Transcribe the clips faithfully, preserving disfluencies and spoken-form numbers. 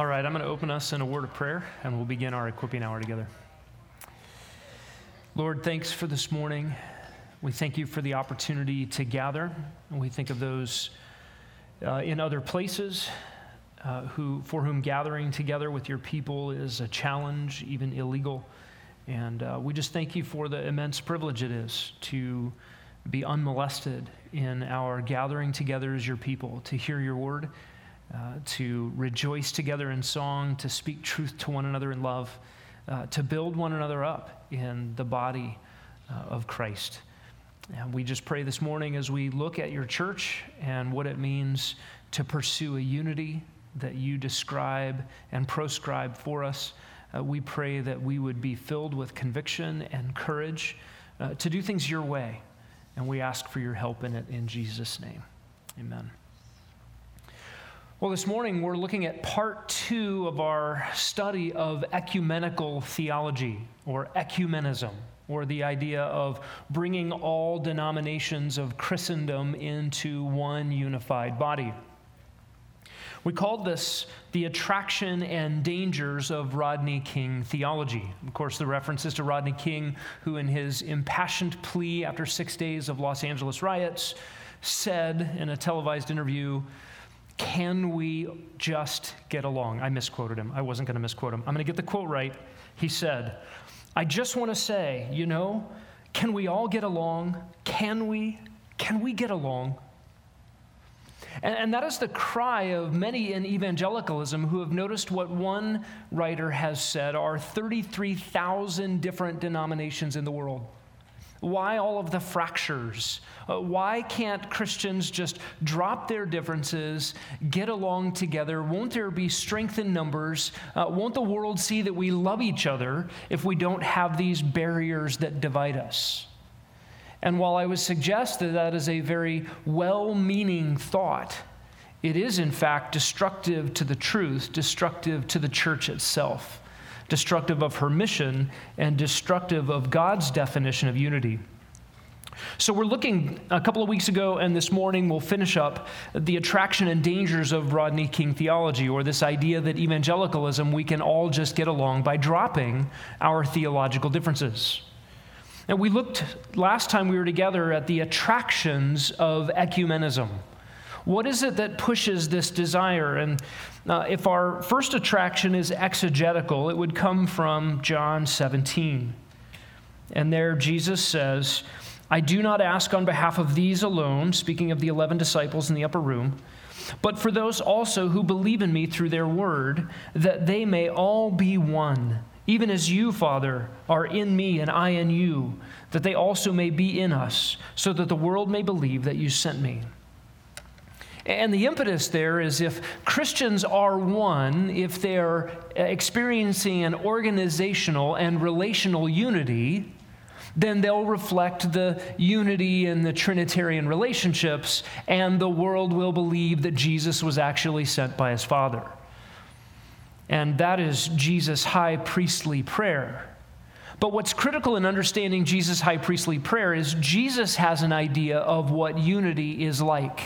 All right, I'm going to open us in a word of prayer, and we'll begin our equipping hour together. Lord, thanks for this morning. We thank you for the opportunity to gather. We think of those uh, in other places uh, who, for whom gathering together with your people is a challenge, even illegal. And uh, we just thank you for the immense privilege it is to be unmolested in our gathering together as your people, to hear your word, Uh, to rejoice together in song, to speak truth to one another in love, uh, to build one another up in the body uh, of Christ. And we just pray this morning as we look at your church and what it means to pursue a unity that you describe and proscribe for us. Uh, we pray that we would be filled with conviction and courage uh, to do things your way. And we ask for your help in it in Jesus' name. Amen. Well, this morning we're looking at part two of our study of ecumenical theology, or ecumenism, or the idea of bringing all denominations of Christendom into one unified body. We called this the attraction and dangers of Rodney King theology. Of course, the references to Rodney King, who in his impassioned plea after six days of Los Angeles riots said in a televised interview, "Can we just get along?" I misquoted him. I wasn't going to misquote him. I'm going to get the quote right. He said, "I just want to say, you know, can we all get along? Can we? Can we get along?" And, and that is the cry of many in evangelicalism who have noticed what one writer has said are thirty-three thousand different denominations in the world. Why all of the fractures? Uh, why can't Christians just drop their differences, get along together? Won't there be strength in numbers? Uh, won't the world see that we love each other if we don't have these barriers that divide us? And while I would suggest that that is a very well-meaning thought, it is in fact destructive to the truth, destructive to the church itself, destructive of her mission, and destructive of God's definition of unity. So we're looking a couple of weeks ago, and this morning we'll finish up the attraction and dangers of Rodney King theology, or this idea that evangelicalism, we can all just get along by dropping our theological differences. And we looked, last time we were together, at the attractions of ecumenism. What is it that pushes this desire? And uh, if our first attraction is exegetical, it would come from John seventeen. And there Jesus says, "I do not ask on behalf of these alone," speaking of the eleven disciples in the upper room, "but for those also who believe in me through their word, that they may all be one, even as you, Father, are in me and I in you, that they also may be in us, so that the world may believe that you sent me." And the impetus there is, if Christians are one, if they're experiencing an organizational and relational unity, then they'll reflect the unity in the Trinitarian relationships, and the world will believe that Jesus was actually sent by his Father. And that is Jesus' high priestly prayer. But what's critical in understanding Jesus' high priestly prayer is Jesus has an idea of what unity is like.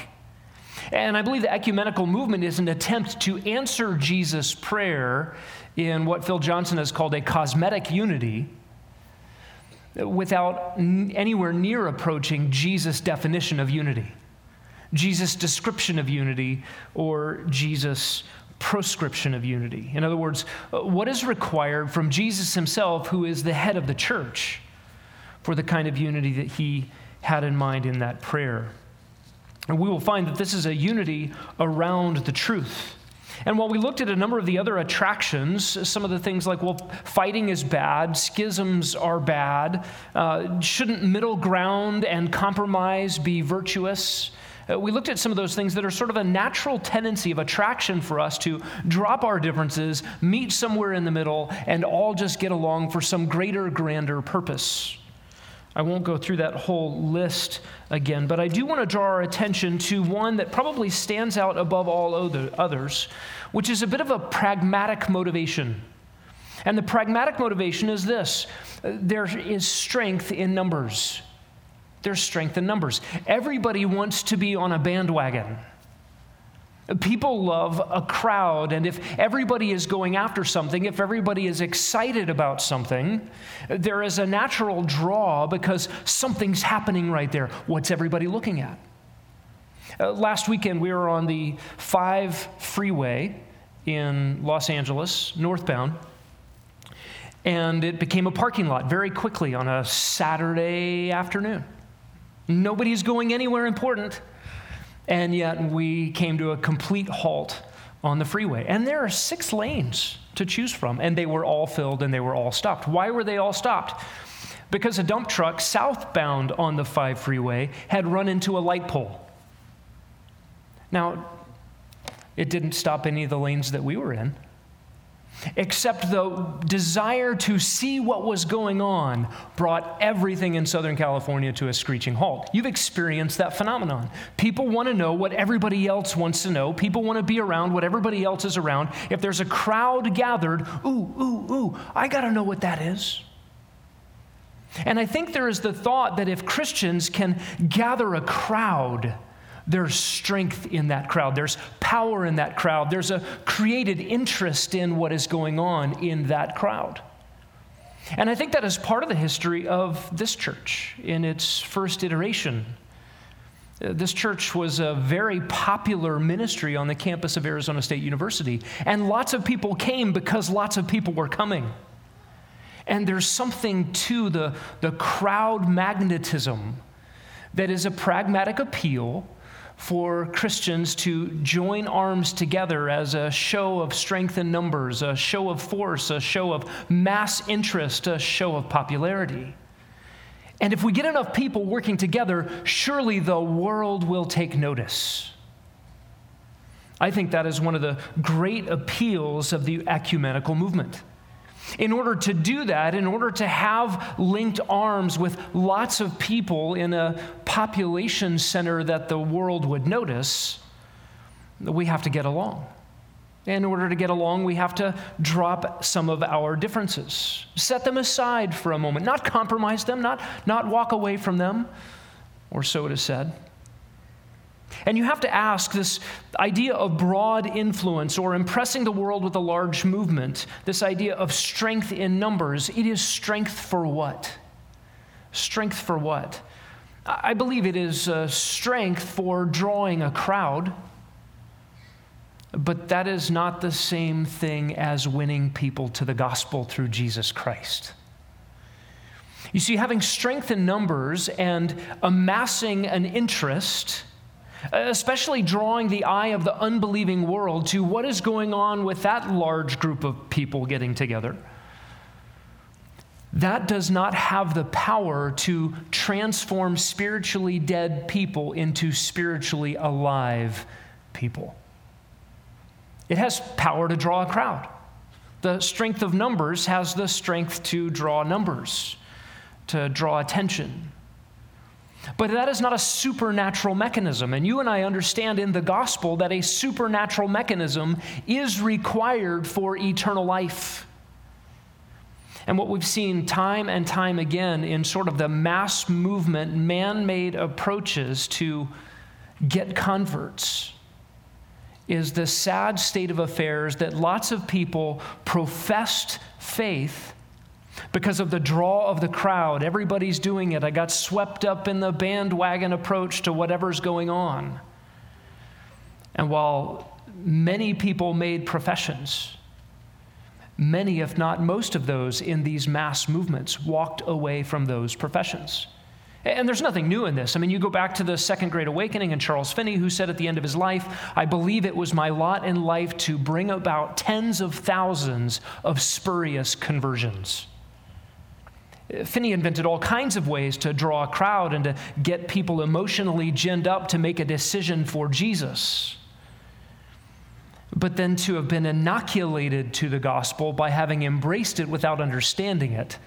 And I believe the ecumenical movement is an attempt to answer Jesus' prayer in what Phil Johnson has called a cosmetic unity, without anywhere near approaching Jesus' definition of unity, Jesus' description of unity, or Jesus' proscription of unity. In other words, what is required from Jesus himself, who is the head of the church, for the kind of unity that he had in mind in that prayer? And we will find that this is a unity around the truth. And while we looked at a number of the other attractions, some of the things like, well, fighting is bad, schisms are bad, uh, shouldn't middle ground and compromise be virtuous? Uh, we looked at some of those things that are sort of a natural tendency of attraction for us to drop our differences, meet somewhere in the middle, and all just get along for some greater, grander purpose. I won't go through that whole list again, but I do want to draw our attention to one that probably stands out above all other, others, which is a bit of a pragmatic motivation. And the pragmatic motivation is this: there is strength in numbers. There's strength in numbers. Everybody wants to be on a bandwagon. People love a crowd, and if everybody is going after something, if everybody is excited about something, there is a natural draw because something's happening right there. What's everybody looking at? Uh, last weekend, we were on the five freeway in Los Angeles, northbound, and it became a parking lot very quickly on a Saturday afternoon. Nobody's going anywhere important. And yet we came to a complete halt on the freeway. And there are six lanes to choose from, and they were all filled and they were all stopped. Why were they all stopped? Because a dump truck southbound on the five freeway had run into a light pole. Now, it didn't stop any of the lanes that we were in, except the desire to see what was going on brought everything in Southern California to a screeching halt. You've experienced that phenomenon. People want to know what everybody else wants to know. People want to be around what everybody else is around. If there's a crowd gathered, ooh, ooh, ooh, I got to know what that is. And I think there is the thought that if Christians can gather a crowd, there's strength in that crowd. There's power in that crowd. There's a created interest in what is going on in that crowd. And I think that is part of the history of this church in its first iteration. This church was a very popular ministry on the campus of Arizona State University, and lots of people came because lots of people were coming. And there's something to the, the crowd magnetism that is a pragmatic appeal for Christians to join arms together as a show of strength in numbers, a show of force, a show of mass interest, a show of popularity. And if we get enough people working together, surely the world will take notice. I think that is one of the great appeals of the ecumenical movement. In order to do that, in order to have linked arms with lots of people in a population center that the world would notice, we have to get along. In order to get along, we have to drop some of our differences, set them aside for a moment, not compromise them, not, not walk away from them, or so it is said. And you have to ask this idea of broad influence or impressing the world with a large movement, this idea of strength in numbers, it is strength for what? Strength for what? I believe it is uh, strength for drawing a crowd, but that is not the same thing as winning people to the gospel through Jesus Christ. You see, having strength in numbers and amassing an interest, especially drawing the eye of the unbelieving world to what is going on with that large group of people getting together, that does not have the power to transform spiritually dead people into spiritually alive people. It has power to draw a crowd. The strength of numbers has the strength to draw numbers, to draw attention. But that is not a supernatural mechanism. And you and I understand in the gospel that a supernatural mechanism is required for eternal life. And what we've seen time and time again in sort of the mass movement, man-made approaches to get converts is the sad state of affairs that lots of people professed faith because of the draw of the crowd. Everybody's doing it. I got swept up in the bandwagon approach to whatever's going on. And while many people made professions, many, if not most of those in these mass movements walked away from those professions. And there's nothing new in this. I mean, you go back to the Second Great Awakening and Charles Finney, who said at the end of his life, "I believe it was my lot in life to bring about tens of thousands of spurious conversions." Finney invented all kinds of ways to draw a crowd and to get people emotionally ginned up to make a decision for Jesus. But then to have been inoculated to the gospel by having embraced it without understanding it,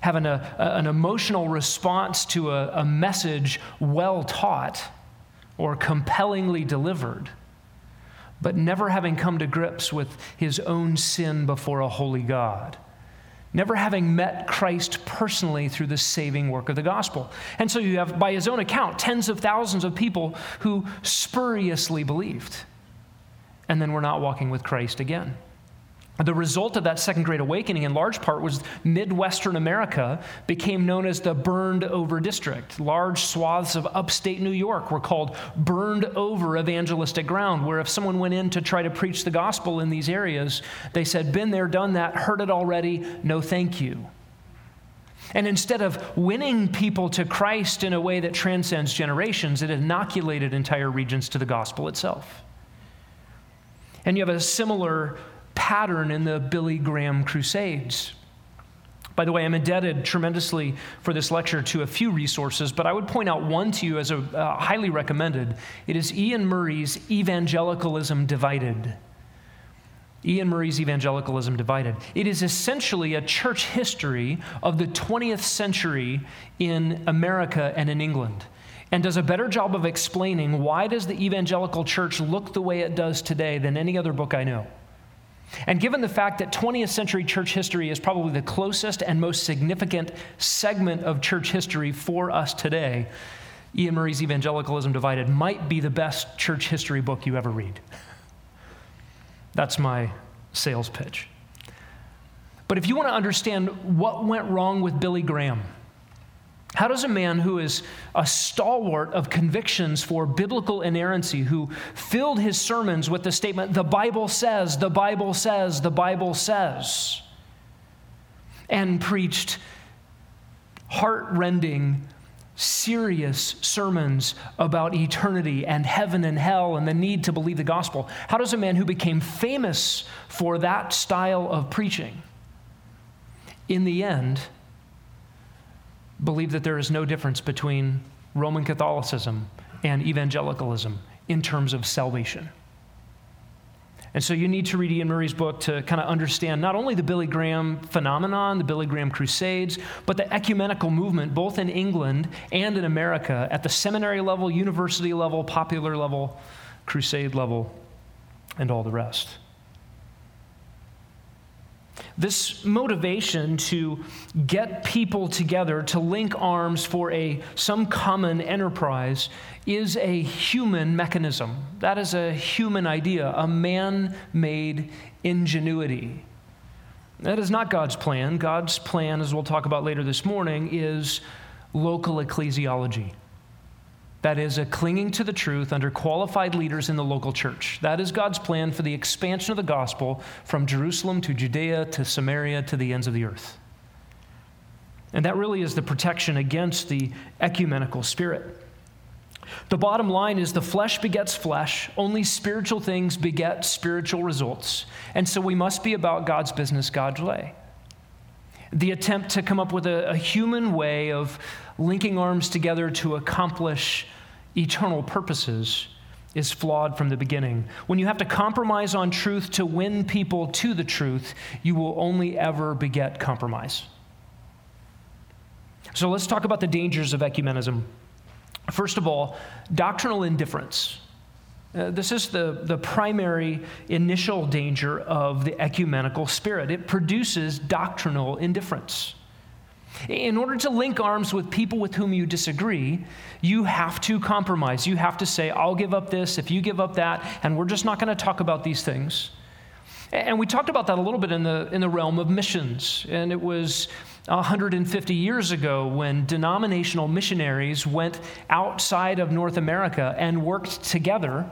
having a, an emotional response to a, a message well taught or compellingly delivered, but never having come to grips with his own sin before a holy God, never having met Christ personally through the saving work of the gospel. And so you have, by his own account, tens of thousands of people who spuriously believed. and then we're not walking with Christ again. The result of that Second Great Awakening, in large part, was Midwestern America became known as the Burned Over District. Large swaths of upstate New York were called burned over evangelistic ground, where if someone went in to try to preach the gospel in these areas, they said, been there, done that, heard it already, no thank you. And instead of winning people to Christ in a way that transcends generations, it inoculated entire regions to the gospel itself. And you have a similar pattern in the Billy Graham Crusades. By the way, I'm indebted tremendously for this lecture to a few resources, but I would point out one to you as a uh, highly recommended. It is Ian Murray's Evangelicalism Divided. Ian Murray's Evangelicalism Divided. It is essentially a church history of the twentieth century in America and in England, and does a better job of explaining why does the evangelical church look the way it does today than any other book I know. And given the fact that twentieth century church history is probably the closest and most significant segment of church history for us today, Ian Murray's Evangelicalism Divided might be the best church history book you ever read. That's my sales pitch. But if you want to understand what went wrong with Billy Graham, how does a man who is a stalwart of convictions for biblical inerrancy, who filled his sermons with the statement, the Bible says, the Bible says, the Bible says, and preached heart-rending, serious sermons about eternity and heaven and hell and the need to believe the gospel, how does a man who became famous for that style of preaching, in the end, believe that there is no difference between Roman Catholicism and evangelicalism in terms of salvation? And so you need to read Ian Murray's book to kind of understand not only the Billy Graham phenomenon, the Billy Graham Crusades, but the ecumenical movement both in England and in America at the seminary level, university level, popular level, crusade level, and all the rest. This motivation to get people together, to link arms for a some common enterprise, is a human mechanism. That is a human idea, a man-made ingenuity. That is not God's plan. God's plan, as we'll talk about later this morning, is local ecclesiology. That is a clinging to the truth under qualified leaders in the local church. That is God's plan for the expansion of the gospel from Jerusalem to Judea to Samaria to the ends of the earth. And that really is the protection against the ecumenical spirit. The bottom line is the flesh begets flesh. Only spiritual things beget spiritual results. And so we must be about God's business, God's way. The attempt to come up with a, a human way of linking arms together to accomplish eternal purposes is flawed from the beginning. When you have to compromise on truth to win people to the truth, you will only ever beget compromise. So let's talk about the dangers of ecumenism. First of all, doctrinal indifference. Uh, this is the, the primary initial danger of the ecumenical spirit. It produces doctrinal indifference. In order to link arms with people with whom you disagree, you have to compromise. You have to say, I'll give up this if you give up that, and we're just not going to talk about these things. And we talked about that a little bit in the in the realm of missions. And it was one hundred fifty years ago when denominational missionaries went outside of North America and worked together.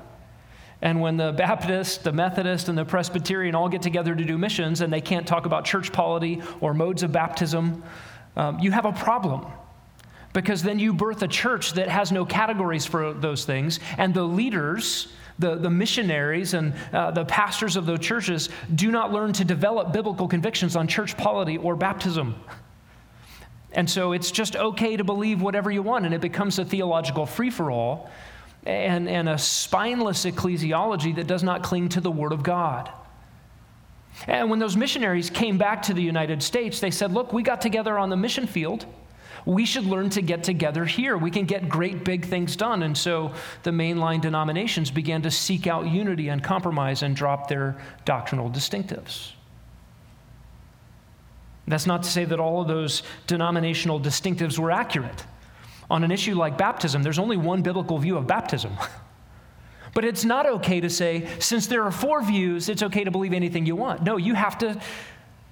And when the Baptist, the Methodist, and the Presbyterian all get together to do missions, and they can't talk about church polity or modes of baptism, Um, you have a problem, because then you birth a church that has no categories for those things, and the leaders, the, the missionaries, and uh, the pastors of those churches do not learn to develop biblical convictions on church polity or baptism. And so it's just okay to believe whatever you want, and it becomes a theological free-for-all and, and a spineless ecclesiology that does not cling to the Word of God. And when those missionaries came back to the United States, they said, look, we got together on the mission field. We should learn to get together here. We can get great big things done. And so the mainline denominations began to seek out unity and compromise and drop their doctrinal distinctives. That's not to say that all of those denominational distinctives were accurate. On an issue like baptism, there's only one biblical view of baptism. But it's not okay to say, since there are four views, it's okay to believe anything you want. No, you have to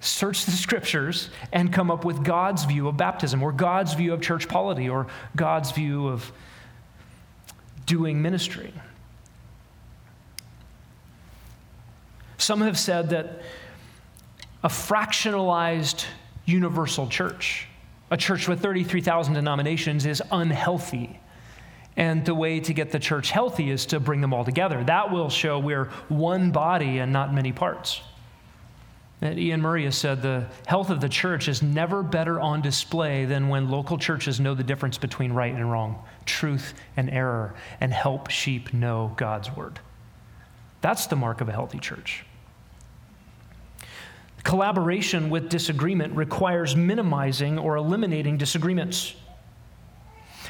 search the scriptures and come up with God's view of baptism, or God's view of church polity, or God's view of doing ministry. Some have said that a fractionalized universal church, a church with thirty-three thousand denominations, is unhealthy. And the way to get the church healthy is to bring them all together. That will show we're one body and not many parts. And Ian Murray has said the health of the church is never better on display than when local churches know the difference between right and wrong, truth and error, and help sheep know God's word. That's the mark of a healthy church. Collaboration with disagreement requires minimizing or eliminating disagreements.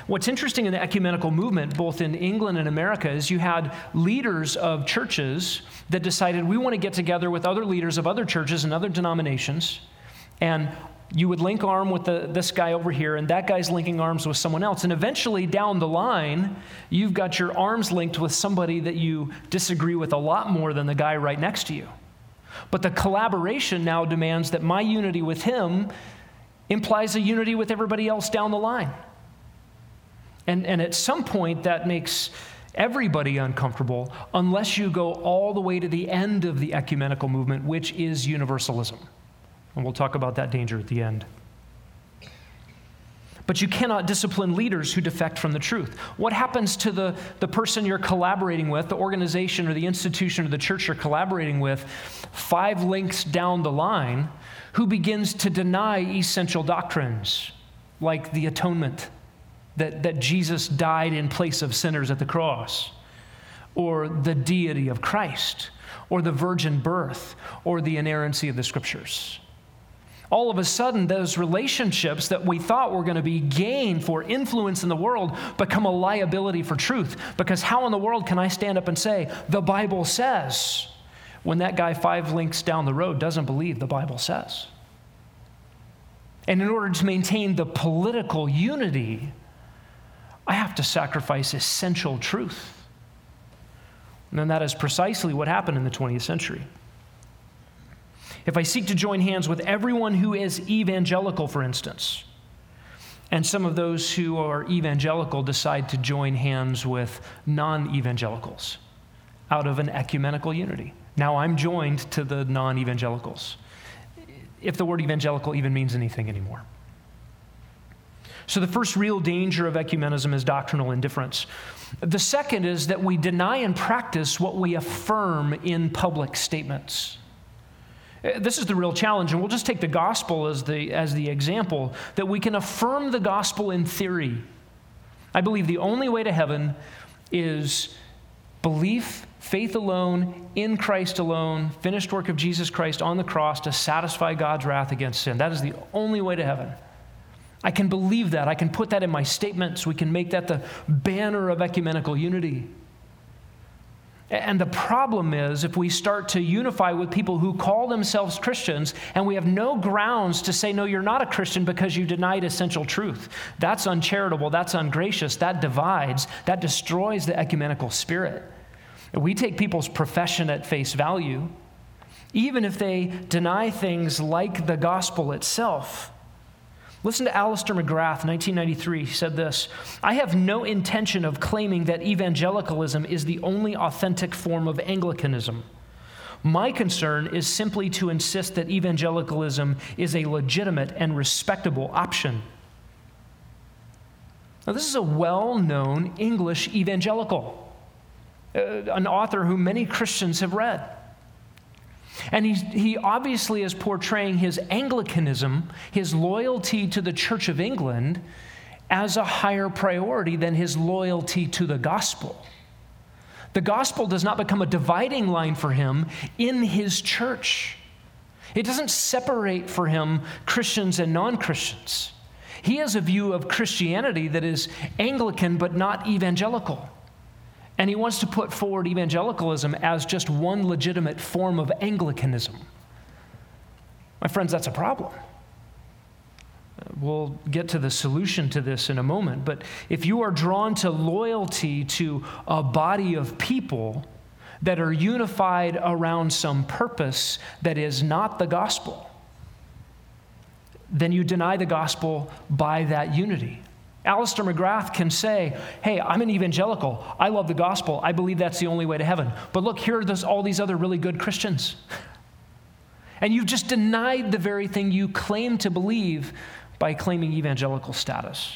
What's interesting in the ecumenical movement, both in England and America, is you had leaders of churches that decided, we want to get together with other leaders of other churches and other denominations, and you would link arm with the, this guy over here, and that guy's linking arms with someone else, and eventually down the line, you've got your arms linked with somebody that you disagree with a lot more than the guy right next to you. But the collaboration now demands that my unity with him implies a unity with everybody else down the line. And, and at some point, that makes everybody uncomfortable unless you go all the way to the end of the ecumenical movement, which is universalism. And we'll talk about that danger at the end. But you cannot discipline leaders who defect from the truth. What happens to the, the person you're collaborating with, the organization or the institution or the church you're collaborating with, five links down the line, who begins to deny essential doctrines like the atonement, that, that Jesus died in place of sinners at the cross, or the deity of Christ, or the virgin birth, or the inerrancy of the scriptures? All of a sudden, those relationships that we thought were going to be gain for influence in the world become a liability for truth. Because how in the world can I stand up and say, the Bible says, when that guy five links down the road doesn't believe the Bible says? And in order to maintain the political unity, I have to sacrifice essential truth. And then that is precisely what happened in the twentieth century. If I seek to join hands with everyone who is evangelical, for instance, and some of those who are evangelical decide to join hands with non-evangelicals out of an ecumenical unity. Now I'm joined to the non-evangelicals, if the word evangelical even means anything anymore. So the first real danger of ecumenism is doctrinal indifference. The second is that we deny and practice what we affirm in public statements. This is the real challenge, and we'll just take the gospel as the as the example, that we can affirm the gospel in theory. I believe the only way to heaven is belief, faith alone, in Christ alone, finished work of Jesus Christ on the cross to satisfy God's wrath against sin. That is the only way to heaven. I can believe that. I can put that in my statements. We can make that the banner of ecumenical unity. And the problem is if we start to unify with people who call themselves Christians and we have no grounds to say, no, you're not a Christian because you denied essential truth. That's uncharitable. That's ungracious. That divides. That destroys the ecumenical spirit. We take people's profession at face value, even if they deny things like the gospel itself. Listen to Alistair McGrath, nineteen ninety-three, he said this, "I have no intention of claiming that evangelicalism is the only authentic form of Anglicanism. My concern is simply to insist that evangelicalism is a legitimate and respectable option." Now, this is a well-known English evangelical, uh, an author who many Christians have read. And he, he obviously is portraying his Anglicanism, his loyalty to the Church of England, as a higher priority than his loyalty to the gospel. The gospel does not become a dividing line for him in his church. It doesn't separate for him Christians and non-Christians. He has a view of Christianity that is Anglican but not evangelical. And he wants to put forward evangelicalism as just one legitimate form of Anglicanism. My friends, that's a problem. We'll get to the solution to this in a moment, but if you are drawn to loyalty to a body of people that are unified around some purpose that is not the gospel, then you deny the gospel by that unity. Alistair McGrath can say, hey, I'm an evangelical. I love the gospel. I believe that's the only way to heaven. But look, here are those, all these other really good Christians. And you've just denied the very thing you claim to believe by claiming evangelical status.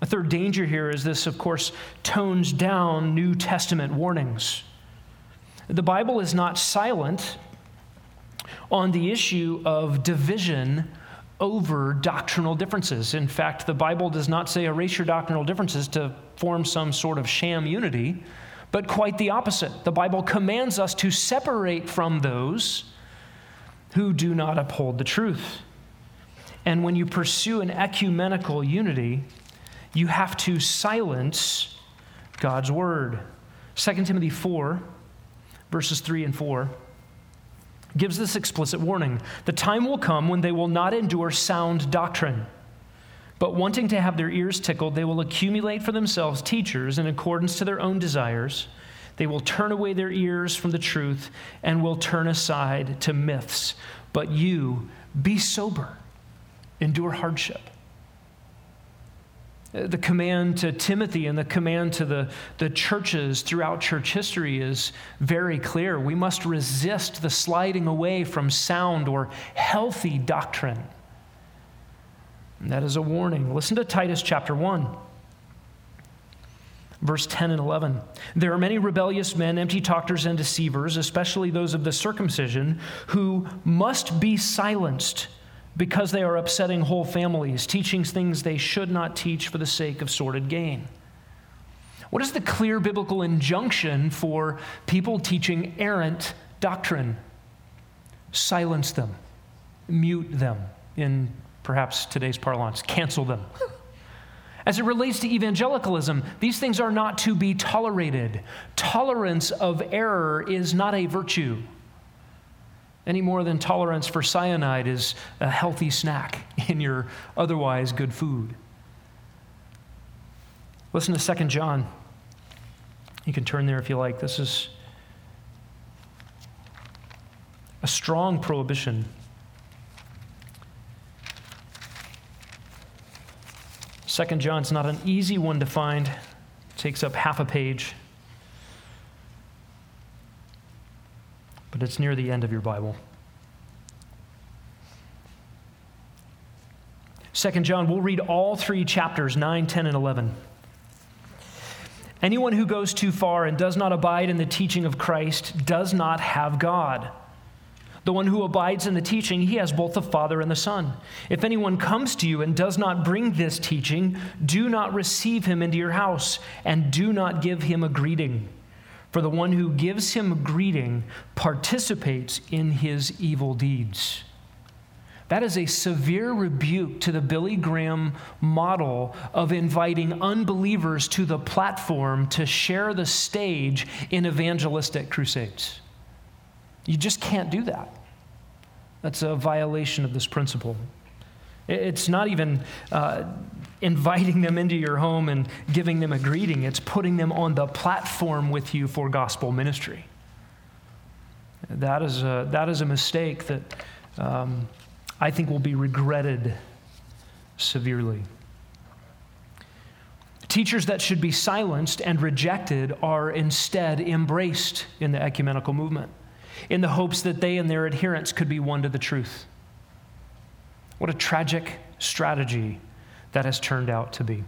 A third danger here is this, of course, tones down New Testament warnings. The Bible is not silent on the issue of division over doctrinal differences. In fact, the Bible does not say erase your doctrinal differences to form some sort of sham unity, but quite the opposite. The Bible commands us to separate from those who do not uphold the truth. And when you pursue an ecumenical unity, you have to silence God's word. Second Timothy four, verses three and four, gives this explicit warning. The time will come when they will not endure sound doctrine, but wanting to have their ears tickled, they will accumulate for themselves teachers in accordance to their own desires. They will turn away their ears from the truth and will turn aside to myths. But you, be sober, endure hardship. The command to Timothy and the command to the, the churches throughout church history is very clear. We must resist the sliding away from sound or healthy doctrine. And that is a warning. Listen to Titus chapter one, verse ten and eleven. There are many rebellious men, empty talkers and deceivers, especially those of the circumcision, who must be silenced because they are upsetting whole families, teaching things they should not teach for the sake of sordid gain. What is the clear biblical injunction for people teaching errant doctrine? Silence them, mute them, in perhaps today's parlance, cancel them. As it relates to evangelicalism, these things are not to be tolerated. Tolerance of error is not a virtue, any more than tolerance for cyanide is a healthy snack in your otherwise good food. Listen to Second John. You can turn there if you like. This is a strong prohibition. Second John's not an easy one to find. It takes up half a page. But it's near the end of your Bible. Second John, we'll read all three chapters, nine, ten, and eleven. Anyone who goes too far and does not abide in the teaching of Christ does not have God. The one who abides in the teaching, he has both the Father and the Son. If anyone comes to you and does not bring this teaching, do not receive him into your house and do not give him a greeting. For the one who gives him a greeting participates in his evil deeds. That is a severe rebuke to the Billy Graham model of inviting unbelievers to the platform to share the stage in evangelistic crusades. You just can't do that. That's a violation of this principle. It's not even uh, inviting them into your home and giving them a greeting. It's putting them on the platform with you for gospel ministry. That is a, that is a mistake that um, I think will be regretted severely. Teachers that should be silenced and rejected are instead embraced in the ecumenical movement in the hopes that they and their adherents could be one to the truth. What a tragic strategy that has turned out to be.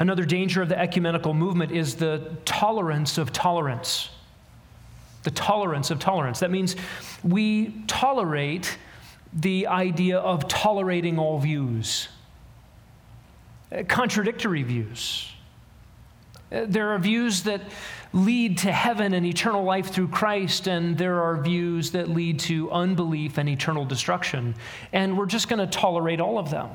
Another danger of the ecumenical movement is the tolerance of tolerance. The tolerance of tolerance. That means we tolerate the idea of tolerating all views, contradictory views. There are views that lead to heaven and eternal life through Christ, and there are views that lead to unbelief and eternal destruction. And we're just going to tolerate all of them.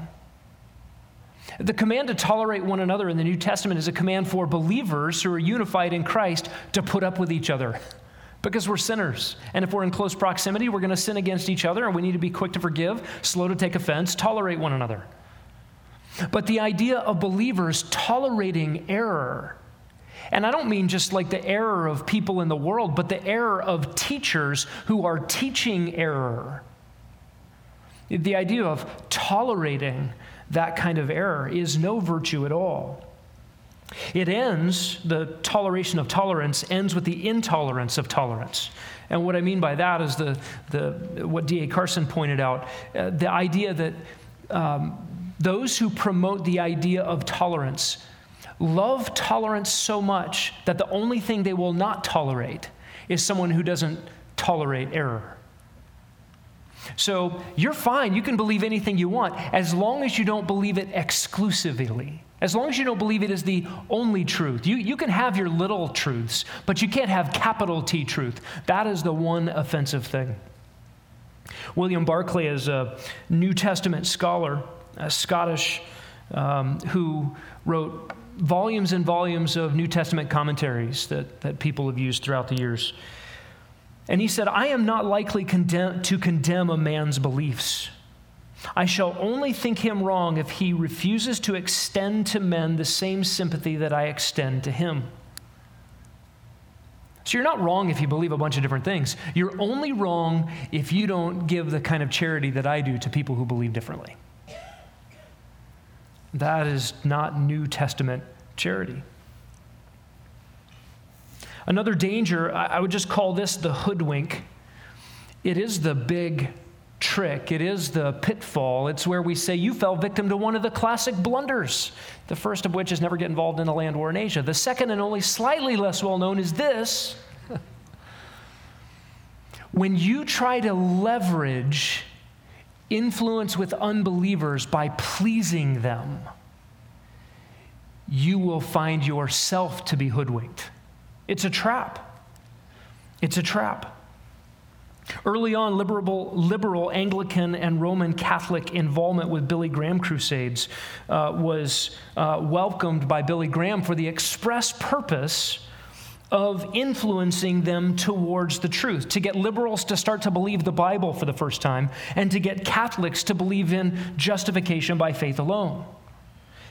The command to tolerate one another in the New Testament is a command for believers who are unified in Christ to put up with each other because we're sinners. And if we're in close proximity, we're going to sin against each other, and we need to be quick to forgive, slow to take offense, tolerate one another. But the idea of believers tolerating error, and I don't mean just like the error of people in the world, but the error of teachers who are teaching error. The idea of tolerating that kind of error is no virtue at all. It ends, the toleration of tolerance ends with the intolerance of tolerance. And what I mean by that is the, the what D A Carson pointed out, uh, the idea that um, those who promote the idea of tolerance love tolerance so much that the only thing they will not tolerate is someone who doesn't tolerate error. So you're fine. You can believe anything you want as long as you don't believe it exclusively, as long as you don't believe it is the only truth. You, you can have your little truths, but you can't have capital T truth. That is the one offensive thing. William Barclay is a New Testament scholar, a Scottish, um, who wrote volumes and volumes of New Testament commentaries that, that people have used throughout the years. And he said, "I am not likely condemn- to condemn a man's beliefs. I shall only think him wrong if he refuses to extend to men the same sympathy that I extend to him." So you're not wrong if you believe a bunch of different things. You're only wrong if you don't give the kind of charity that I do to people who believe differently. That is not New Testament charity. Another danger, I would just call this the hoodwink. It is the big trick. It is the pitfall. It's where we say you fell victim to one of the classic blunders, the first of which is never get involved in a land war in Asia. The second and only slightly less well known is this. When you try to leverage influence with unbelievers by pleasing them, you will find yourself to be hoodwinked. It's a trap. It's a trap. Early on, liberal, liberal Anglican and Roman Catholic involvement with Billy Graham crusades uh, was uh, welcomed by Billy Graham for the express purpose of influencing them towards the truth, to get liberals to start to believe the Bible for the first time, and to get Catholics to believe in justification by faith alone.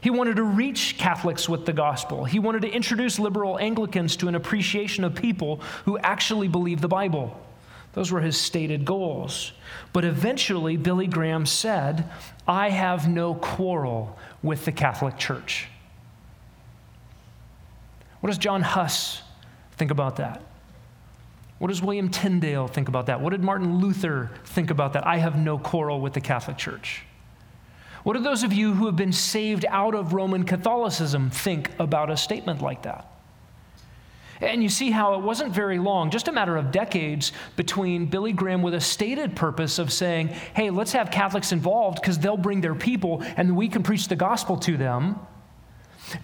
He wanted to reach Catholics with the gospel. He wanted to introduce liberal Anglicans to an appreciation of people who actually believe the Bible. Those were his stated goals. But eventually, Billy Graham said, "I have no quarrel with the Catholic Church." What does John Huss think about that? What does William Tyndale think about that? What did Martin Luther think about that? I have no quarrel with the Catholic Church. What do those of you who have been saved out of Roman Catholicism think about a statement like that? And you see how it wasn't very long, just a matter of decades, between Billy Graham with a stated purpose of saying, hey, let's have Catholics involved because they'll bring their people and we can preach the gospel to them,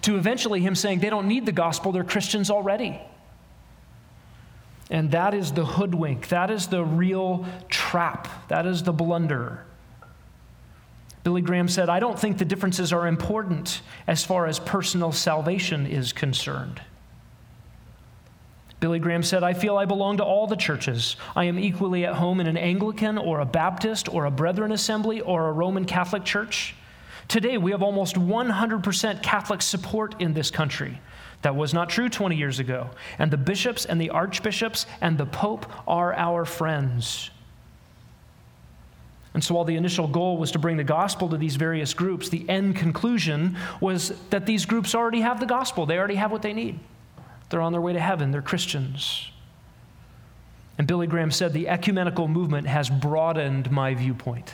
to eventually him saying they don't need the gospel, they're Christians already. And that is the hoodwink. That is the real trap. That is the blunder. Billy Graham said, "I don't think the differences are important as far as personal salvation is concerned." Billy Graham said, "I feel I belong to all the churches. I am equally at home in an Anglican or a Baptist or a Brethren Assembly or a Roman Catholic Church. Today, we have almost one hundred percent Catholic support in this country. That was not true twenty years ago. And the bishops and the archbishops and the Pope are our friends." And so while the initial goal was to bring the gospel to these various groups, the end conclusion was that these groups already have the gospel. They already have what they need. They're on their way to heaven. They're Christians. And Billy Graham said, "The ecumenical movement has broadened my viewpoint."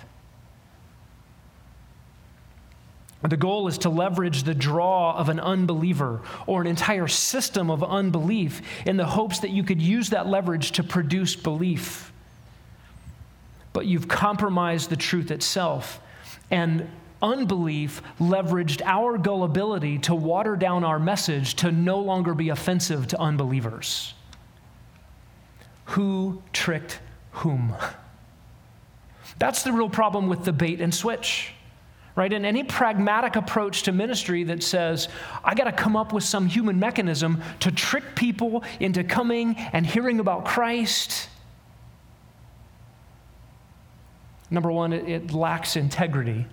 The goal is to leverage the draw of an unbeliever or an entire system of unbelief in the hopes that you could use that leverage to produce belief. But you've compromised the truth itself, and unbelief leveraged our gullibility to water down our message to no longer be offensive to unbelievers. Who tricked whom? That's the real problem with the bait and switch, right? And any pragmatic approach to ministry that says, I got to come up with some human mechanism to trick people into coming and hearing about Christ. Number one, it, it lacks integrity.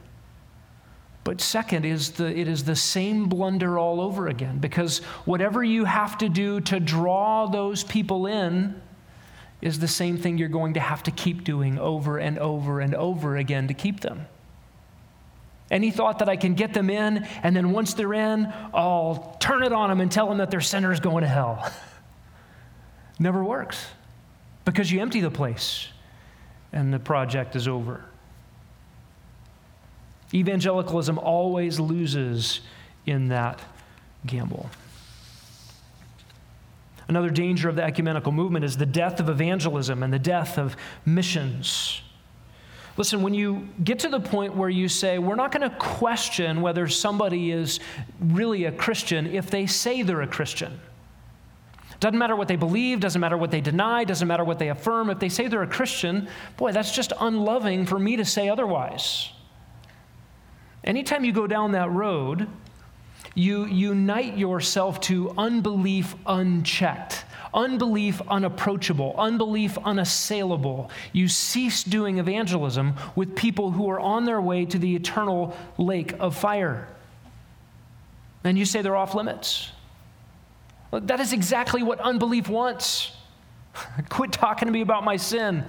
But second, is the, it is the same blunder all over again, because whatever you have to do to draw those people in is the same thing you're going to have to keep doing over and over and over again to keep them. Any thought that I can get them in, and then once they're in, I'll turn it on them and tell them that their sinner is going to hell. Never works, because you empty the place and the project is over. Evangelicalism always loses in that gamble. Another danger of the ecumenical movement is the death of evangelism and the death of missions. Listen, when you get to the point where you say, we're not going to question whether somebody is really a Christian if they say they're a Christian. Doesn't matter what they believe, doesn't matter what they deny, doesn't matter what they affirm. If they say they're a Christian, boy, that's just unloving for me to say otherwise. Anytime you go down that road, you unite yourself to unbelief unchecked, unbelief unapproachable, unbelief unassailable. You cease doing evangelism with people who are on their way to the eternal lake of fire. And you say they're off limits. That is exactly what unbelief wants. Quit talking to me about my sin.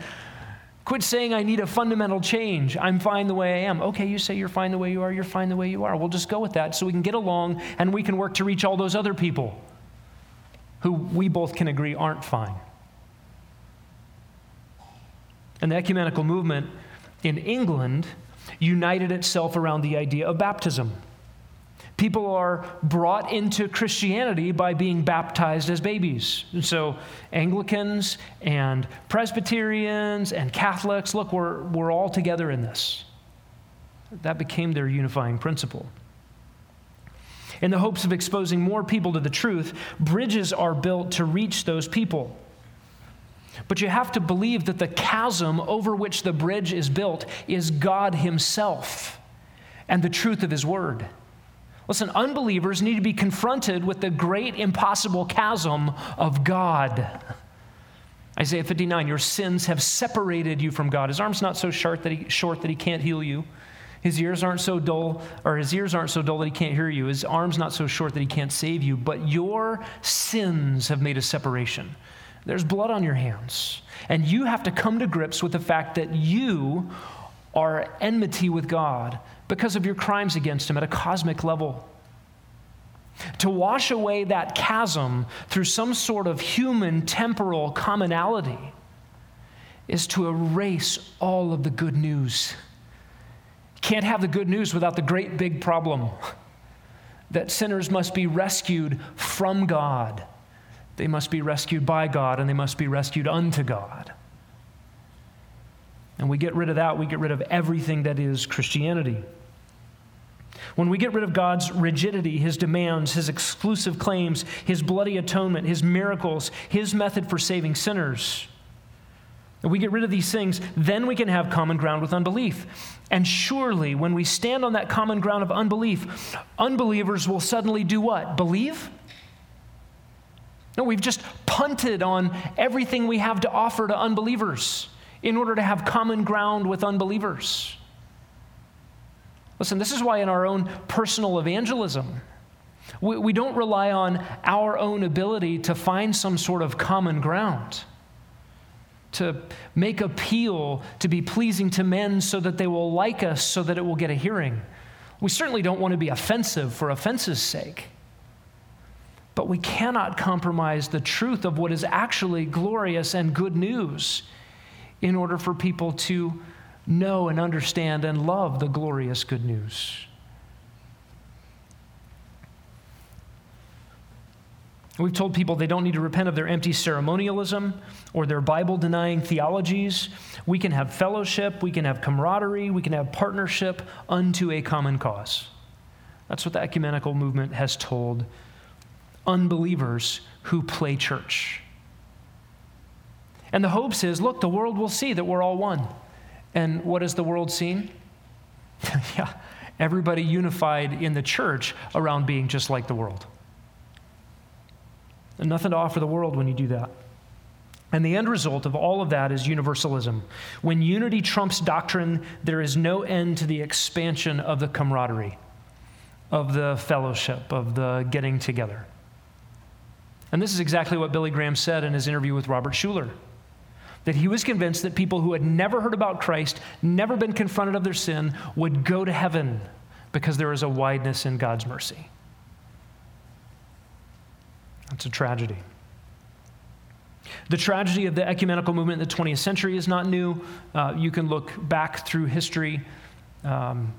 Quit saying I need a fundamental change. I'm fine the way I am. Okay, you say you're fine the way you are, you're fine the way you are. We'll just go with that so we can get along and we can work to reach all those other people who we both can agree aren't fine. And the ecumenical movement in England united itself around the idea of baptism. People are brought into Christianity by being baptized as babies. And so Anglicans and Presbyterians and Catholics, look, we're, we're all together in this. That became their unifying principle. In the hopes of exposing more people to the truth, bridges are built to reach those people. But you have to believe that the chasm over which the bridge is built is God Himself and the truth of His Word. Listen, unbelievers need to be confronted with the great impossible chasm of God. Isaiah fifty-nine, your sins have separated you from God. His arm's not so short that he, short that he can't heal you. His ears aren't so dull, or his ears aren't so dull that he can't hear you. His arm's not so short that he can't save you, but your sins have made a separation. There's blood on your hands, and you have to come to grips with the fact that you are enmity with God because of your crimes against Him at a cosmic level. To wash away that chasm through some sort of human temporal commonality is to erase all of the good news. Can't have the good news without the great big problem that sinners must be rescued from God. They must be rescued by God, and they must be rescued unto God. And we get rid of that, we get rid of everything that is Christianity. When we get rid of God's rigidity, His demands, His exclusive claims, His bloody atonement, His miracles, His method for saving sinners, if we get rid of these things, then we can have common ground with unbelief. And surely, when we stand on that common ground of unbelief, unbelievers will suddenly do what? Believe? No, we've just punted on everything we have to offer to unbelievers in order to have common ground with unbelievers. Listen, this is why in our own personal evangelism, we, we don't rely on our own ability to find some sort of common ground, to make appeal, to be pleasing to men so that they will like us, so that it will get a hearing. We certainly don't want to be offensive for offense's sake, but we cannot compromise the truth of what is actually glorious and good news in order for people to know and understand and love the glorious good news. We've told people they don't need to repent of their empty ceremonialism or their Bible-denying theologies. We can have fellowship, we can have camaraderie, we can have partnership unto a common cause. That's what the ecumenical movement has told unbelievers who play church. And the hopes is, look, the world will see that we're all one. And what has the world seen? Yeah, Everybody unified in the church around being just like the world. And nothing to offer the world when you do that. And the end result of all of that is universalism. When unity trumps doctrine, there is no end to the expansion of the camaraderie, of the fellowship, of the getting together. And this is exactly what Billy Graham said in his interview with Robert Schuller, that he was convinced that people who had never heard about Christ, never been confronted of their sin, would go to heaven because there is a wideness in God's mercy. That's a tragedy. The tragedy of the ecumenical movement in the twentieth century is not new. Uh, you can look back through history. Um,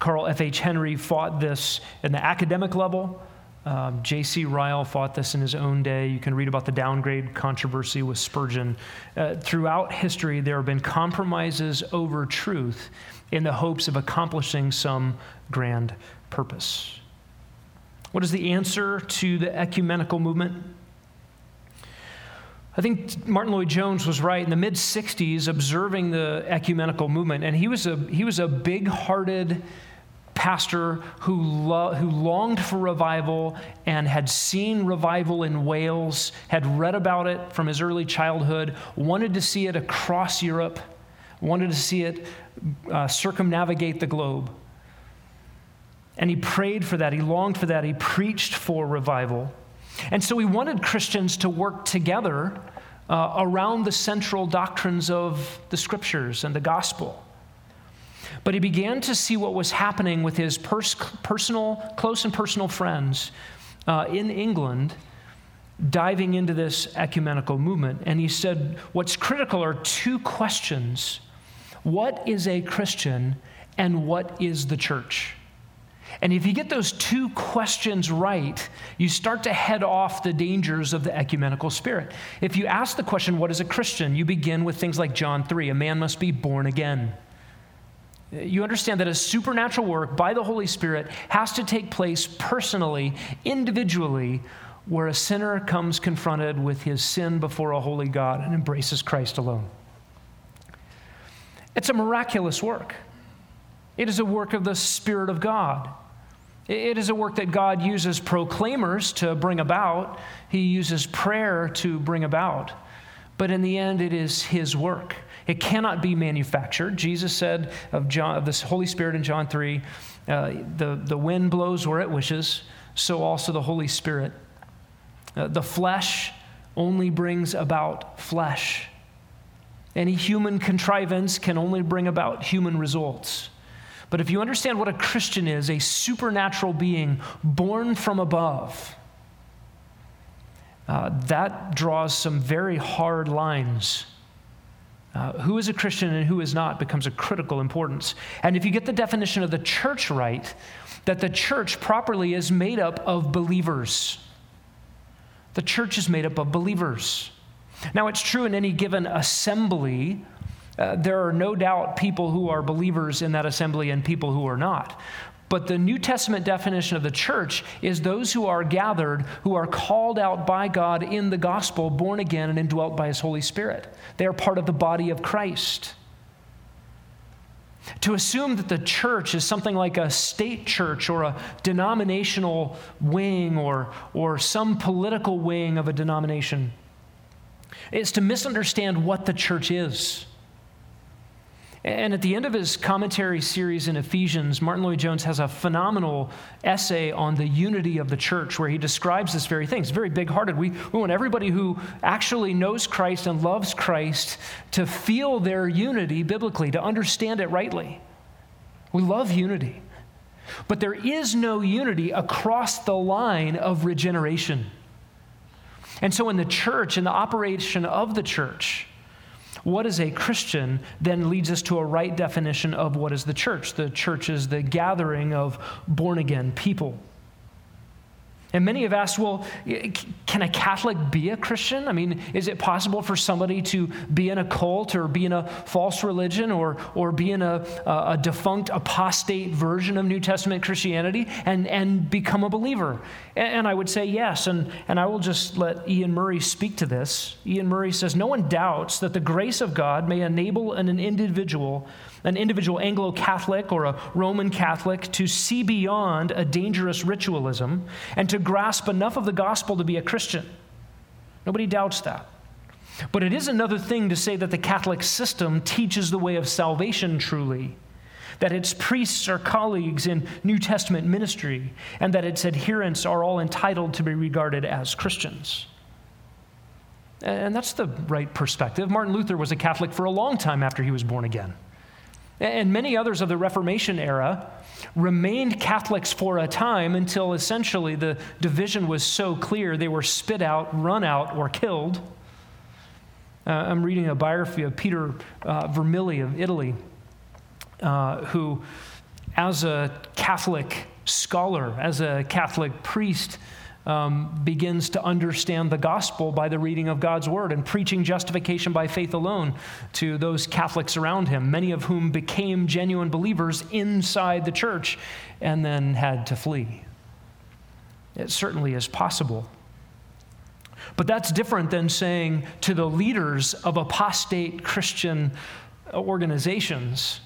Carl F H. Henry fought this in the academic level. Uh, J C Ryle fought this in his own day. You can read about the downgrade controversy with Spurgeon. Uh, throughout history, there have been compromises over truth in the hopes of accomplishing some grand purpose. What is the answer to the ecumenical movement? I think Martin Lloyd-Jones was right in the mid-sixties observing the ecumenical movement, and he was a he was a big-hearted pastor who, lo- who longed for revival and had seen revival in Wales, had read about it from his early childhood, wanted to see it across Europe, wanted to see it uh, circumnavigate the globe. And he prayed for that, he longed for that, he preached for revival. And so he wanted Christians to work together uh, around the central doctrines of the Scriptures and the gospel. But he began to see what was happening with his pers- personal, close and personal friends uh, in England diving into this ecumenical movement. And he said, what's critical are two questions. What is a Christian and what is the church? And if you get those two questions right, you start to head off the dangers of the ecumenical spirit. If you ask the question, what is a Christian? You begin with things like John three, a man must be born again. You understand that a supernatural work by the Holy Spirit has to take place personally, individually, where a sinner comes confronted with his sin before a holy God and embraces Christ alone. It's a miraculous work. It is a work of the Spirit of God. It is a work that God uses proclaimers to bring about. He uses prayer to bring about. But in the end, it is His work. It cannot be manufactured. Jesus said of John, of this Holy Spirit in John three, uh, the, the wind blows where it wishes, so also the Holy Spirit. Uh, the flesh only brings about flesh. Any human contrivance can only bring about human results. But if you understand what a Christian is, a supernatural being born from above, uh, that draws some very hard lines. Uh, who is a Christian and who is not becomes of critical importance. And if you get the definition of the church right, that the church properly is made up of believers. The church is made up of believers. Now, it's true in any given assembly, Uh, there are no doubt people who are believers in that assembly and people who are not. But the New Testament definition of the church is those who are gathered, who are called out by God in the gospel, born again and indwelt by His Holy Spirit. They are part of the body of Christ. To assume that the church is something like a state church or a denominational wing or, or some political wing of a denomination is to misunderstand what the church is. And at the end of his commentary series in Ephesians, Martin Lloyd-Jones has a phenomenal essay on the unity of the church where he describes this very thing. It's very big-hearted. We, we want everybody who actually knows Christ and loves Christ to feel their unity biblically, to understand it rightly. We love unity. But there is no unity across the line of regeneration. And so in the church, in the operation of the church, what is a Christian then leads us to a right definition of what is the church. The church is the gathering of born-again people. And many have asked, well, can a Catholic be a Christian? I mean, is it possible for somebody to be in a cult or be in a false religion or or be in a, a defunct apostate version of New Testament Christianity and, and become a believer? And I would say yes, and, and I will just let Ian Murray speak to this. Ian Murray says, no one doubts that the grace of God may enable an individual an individual Anglo-Catholic or a Roman Catholic to see beyond a dangerous ritualism and to grasp enough of the gospel to be a Christian. Nobody doubts that. But it is another thing to say that the Catholic system teaches the way of salvation truly, that its priests are colleagues in New Testament ministry, and that its adherents are all entitled to be regarded as Christians. And that's the right perspective. Martin Luther was a Catholic for a long time after he was born again. And many others of the Reformation era remained Catholics for a time until essentially the division was so clear they were spit out, run out, or killed. Uh, I'm reading a biography of Peter uh, Vermilli of Italy, uh, who as a Catholic scholar, as a Catholic priest, Um, begins to understand the gospel by the reading of God's word and preaching justification by faith alone to those Catholics around him, many of whom became genuine believers inside the church and then had to flee. It certainly is possible. But that's different than saying to the leaders of apostate Christian organizations,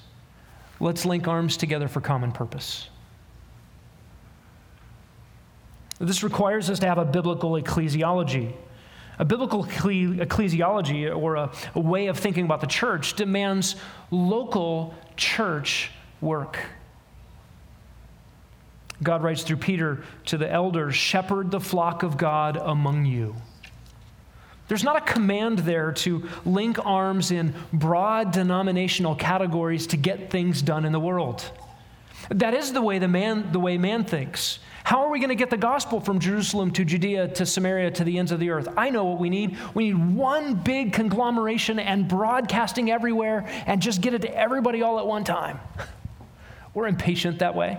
let's link arms together for common purpose. This requires us to have a biblical ecclesiology. A biblical ecclesiology, or a, a way of thinking about the church, demands local church work. God writes through Peter to the elders, shepherd the flock of God among you. There's not a command there to link arms in broad denominational categories to get things done in the world. That is the way the man, the way man thinks. How are we going to get the gospel from Jerusalem to Judea to Samaria to the ends of the earth? I know what we need. We need one big conglomeration and broadcasting everywhere and just get it to everybody all at one time. We're impatient that way.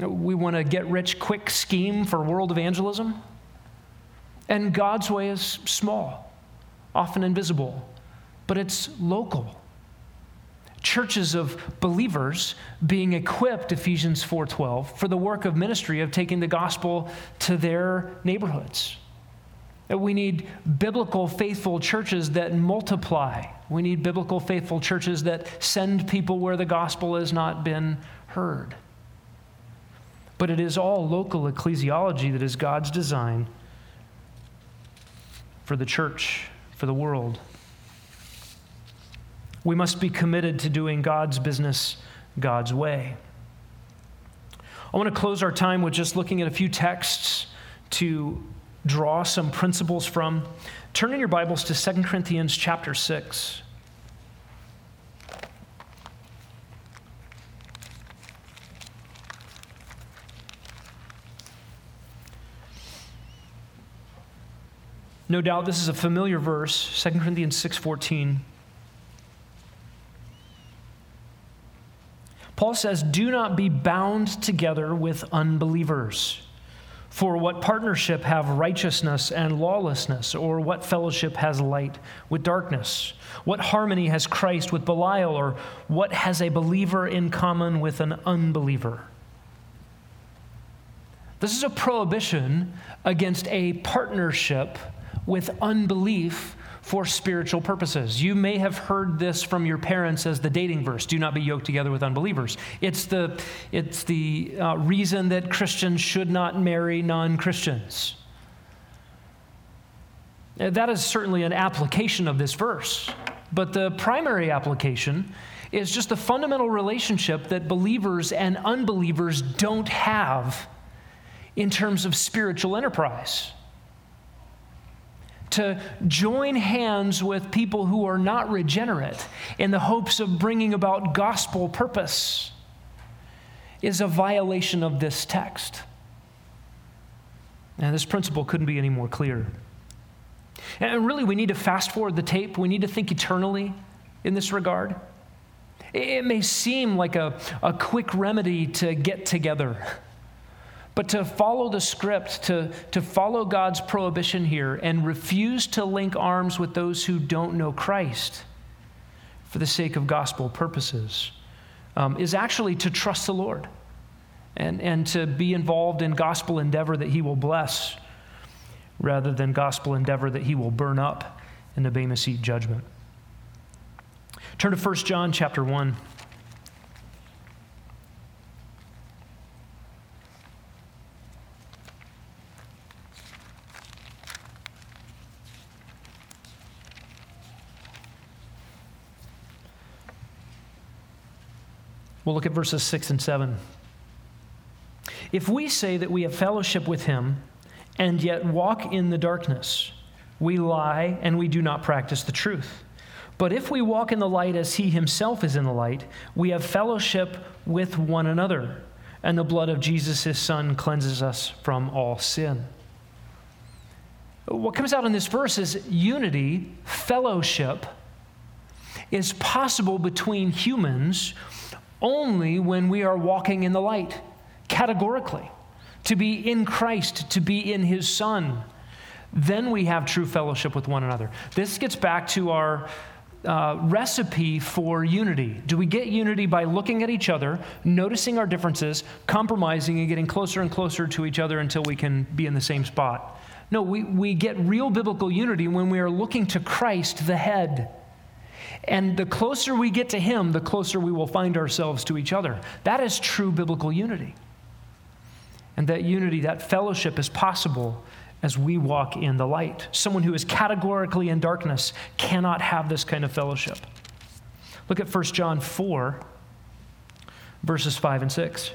We want a get-rich-quick scheme for world evangelism. And God's way is small, often invisible, but it's local. Churches of believers being equipped, Ephesians four twelve, for the work of ministry of taking the gospel to their neighborhoods. We need biblical, faithful churches that multiply. We need biblical, faithful churches that send people where the gospel has not been heard. But it is all local ecclesiology that is God's design for the church, for the world. We must be committed to doing God's business God's way. I want to close our time with just looking at a few texts to draw some principles from. Turn in your Bibles to Second Corinthians chapter six. No doubt this is a familiar verse, Second Corinthians six fourteen. Paul says, do not be bound together with unbelievers. For what partnership have righteousness and lawlessness? Or what fellowship has light with darkness? What harmony has Christ with Belial? Or what has a believer in common with an unbeliever? This is a prohibition against a partnership with unbelief for spiritual purposes. You may have heard this from your parents as the dating verse, do not be yoked together with unbelievers. It's the, it's the uh, reason that Christians should not marry non-Christians. Now, that is certainly an application of this verse, but the primary application is just the fundamental relationship that believers and unbelievers don't have in terms of spiritual enterprise. To join hands with people who are not regenerate in the hopes of bringing about gospel purpose is a violation of this text. And this principle couldn't be any more clear. And really, we need to fast forward the tape. We need to think eternally in this regard. It may seem like a, a quick remedy to get together, But to follow the script, to, to follow God's prohibition here and refuse to link arms with those who don't know Christ for the sake of gospel purposes um, is actually to trust the Lord and, and to be involved in gospel endeavor that he will bless rather than gospel endeavor that he will burn up in the Bema Seat judgment. Turn to First John chapter one. We'll look at verses six and seven. If we say that we have fellowship with him and yet walk in the darkness, we lie and we do not practice the truth. But if we walk in the light as he himself is in the light, we have fellowship with one another, and the blood of Jesus, his son, cleanses us from all sin. What comes out in this verse is unity, fellowship, is possible between humans only when we are walking in the light, categorically, to be in Christ, to be in his son. Then we have true fellowship with one another. This gets back to our uh, recipe for unity. Do we get unity by looking at each other, noticing our differences, compromising, and getting closer and closer to each other until we can be in the same spot? No, we, we get real biblical unity when we are looking to Christ, the head. And the closer we get to him, the closer we will find ourselves to each other. That is true biblical unity. And that unity, that fellowship is possible as we walk in the light. Someone who is categorically in darkness cannot have this kind of fellowship. Look at First John four, verses five and six.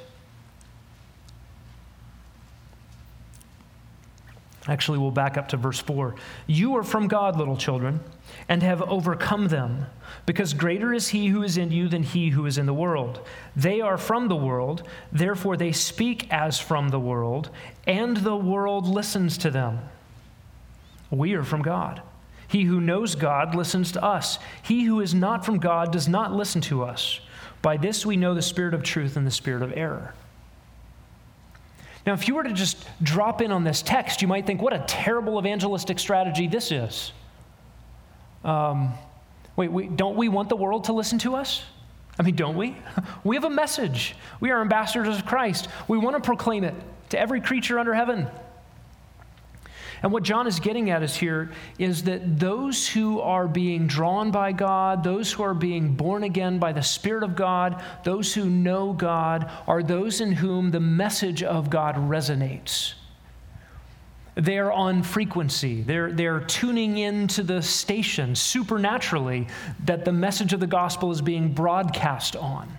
Actually, we'll back up to verse four. You are from God, little children, and have overcome them, because greater is he who is in you than he who is in the world. They are from the world, therefore they speak as from the world, and the world listens to them. We are from God. He who knows God listens to us. He who is not from God does not listen to us. By this we know the spirit of truth and the spirit of error. Now, if you were to just drop in on this text, you might think, what a terrible evangelistic strategy this is. Um, wait, we, don't we want the world to listen to us? I mean, don't we? We have a message. We are ambassadors of Christ. We want to proclaim it to every creature under heaven. And what John is getting at is here is that those who are being drawn by God, those who are being born again by the Spirit of God, those who know God, are those in whom the message of God resonates. They're on frequency. They're, they're tuning into the station supernaturally that the message of the gospel is being broadcast on.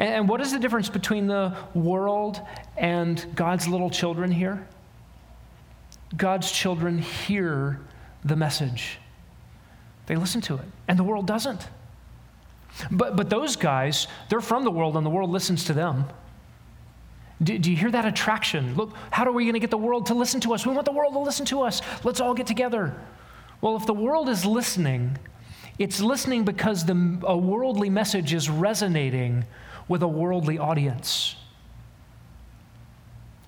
And, and what is the difference between the world and God's little children here? God's children hear the message. They listen to it, and the world doesn't. But but those guys, they're from the world, and the world listens to them. Do, do you hear that attraction? Look, how are we going to get the world to listen to us? We want the world to listen to us. Let's all get together. Well, if the world is listening, it's listening because the, a worldly message is resonating with a worldly audience.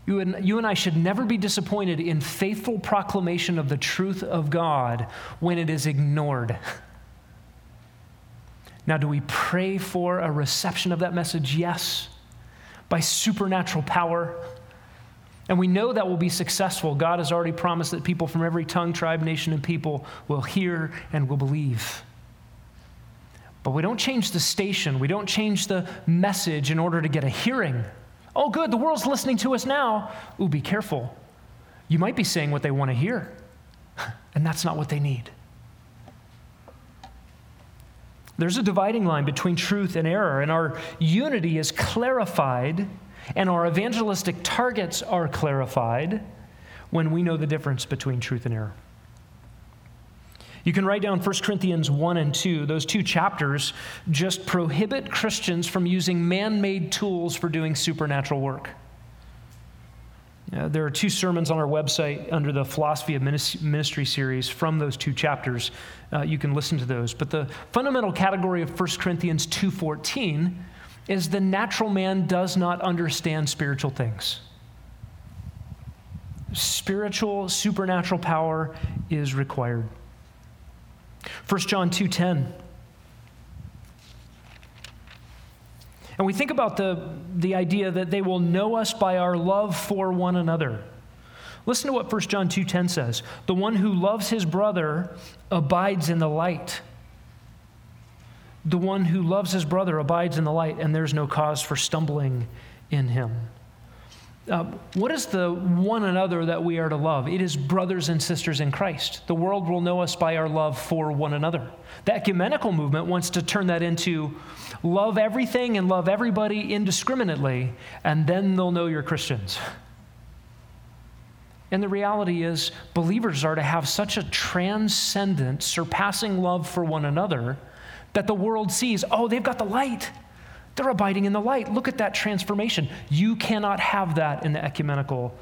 You and, you and I should never be disappointed in faithful proclamation of the truth of God when it is ignored. Now, do we pray for a reception of that message? Yes, by supernatural power. And we know that will be successful. God has already promised that people from every tongue, tribe, nation, and people will hear and will believe. But we don't change the station. We don't change the message in order to get a hearing. Oh, good, the world's listening to us now. Ooh, be careful. You might be saying what they want to hear, and that's not what they need. There's a dividing line between truth and error, and our unity is clarified, and our evangelistic targets are clarified when we know the difference between truth and error. You can write down First Corinthians one and two. Those two chapters just prohibit Christians from using man-made tools for doing supernatural work. Uh, there are two sermons on our website under the Philosophy of Ministry series from those two chapters. Uh, you can listen to those. But the fundamental category of First Corinthians two fourteen is the natural man does not understand spiritual things. Spiritual, supernatural power is required. First John two ten. And we think about the, the idea that they will know us by our love for one another. Listen to what First John two ten says. The one who loves his brother abides in the light. The one who loves his brother abides in the light, and there's no cause for stumbling in him. Uh, what is the one another that we are to love? It is brothers and sisters in Christ. The world will know us by our love for one another. The ecumenical movement wants to turn that into love everything and love everybody indiscriminately, and then they'll know you're Christians. And the reality is, believers are to have such a transcendent, surpassing love for one another that the world sees, oh, they've got the light. They're abiding in the light. Look at that transformation. You cannot have that in the ecumenical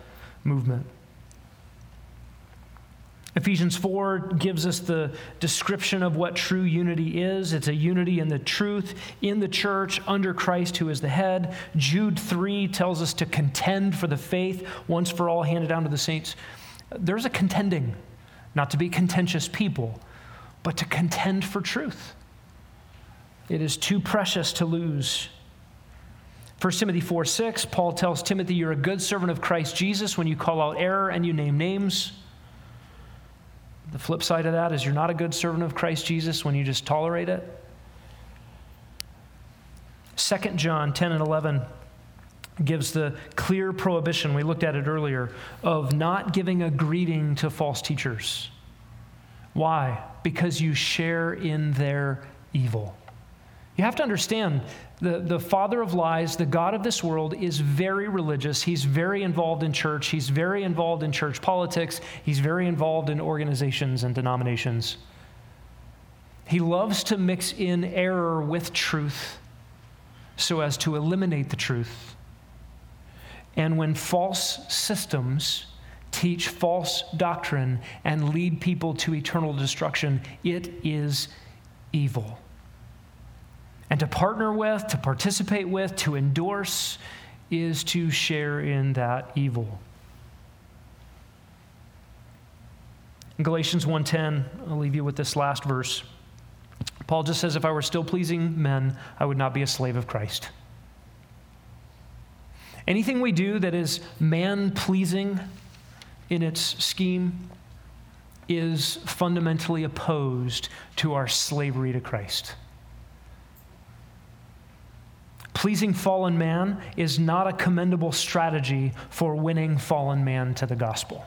movement. Ephesians four gives us the description of what true unity is. It's a unity in the truth, in the church, under Christ who is the head. Jude three tells us to contend for the faith once for all handed down to the saints. There's a contending, not to be contentious people, but to contend for truth. It is too precious to lose. First Timothy four six, Paul tells Timothy, you're a good servant of Christ Jesus when you call out error and you name names. The flip side of that is you're not a good servant of Christ Jesus when you just tolerate it. Second John ten and eleven gives the clear prohibition, we looked at it earlier, of not giving a greeting to false teachers. Why? Because you share in their evil. You have to understand, the, the father of lies, the God of this world, is very religious. He's very involved in church. He's very involved in church politics. He's very involved in organizations and denominations. He loves to mix in error with truth so as to eliminate the truth. And when false systems teach false doctrine and lead people to eternal destruction, it is evil. And to partner with, to participate with, to endorse, is to share in that evil. In Galatians one ten, I'll leave you with this last verse. Paul just says, if I were still pleasing men, I would not be a slave of Christ. Anything we do that is man-pleasing in its scheme is fundamentally opposed to our slavery to Christ. Pleasing fallen man is not a commendable strategy for winning fallen man to the gospel.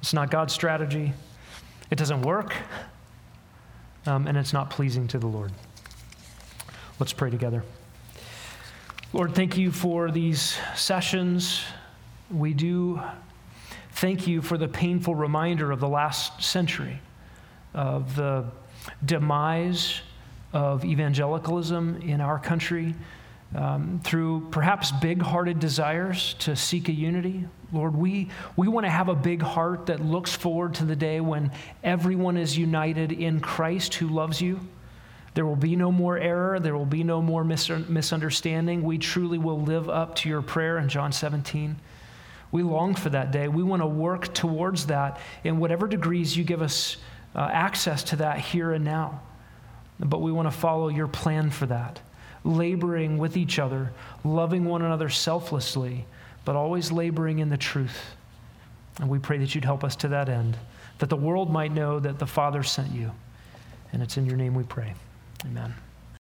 It's not God's strategy. It doesn't work. Um, and it's not pleasing to the Lord. Let's pray together. Lord, thank you for these sessions. We do thank you for the painful reminder of the last century, of the demise of evangelicalism in our country um, through perhaps big-hearted desires to seek a unity. Lord, we, we want to have a big heart that looks forward to the day when everyone is united in Christ who loves you. There will be no more error. There will be no more mis- misunderstanding. We truly will live up to your prayer in John seventeen. We long for that day. We want to work towards that in whatever degrees you give us uh, access to that here and now. But we want to follow your plan for that, laboring with each other, loving one another selflessly, but always laboring in the truth. And we pray that you'd help us to that end, that the world might know that the Father sent you. And it's in your name we pray. Amen.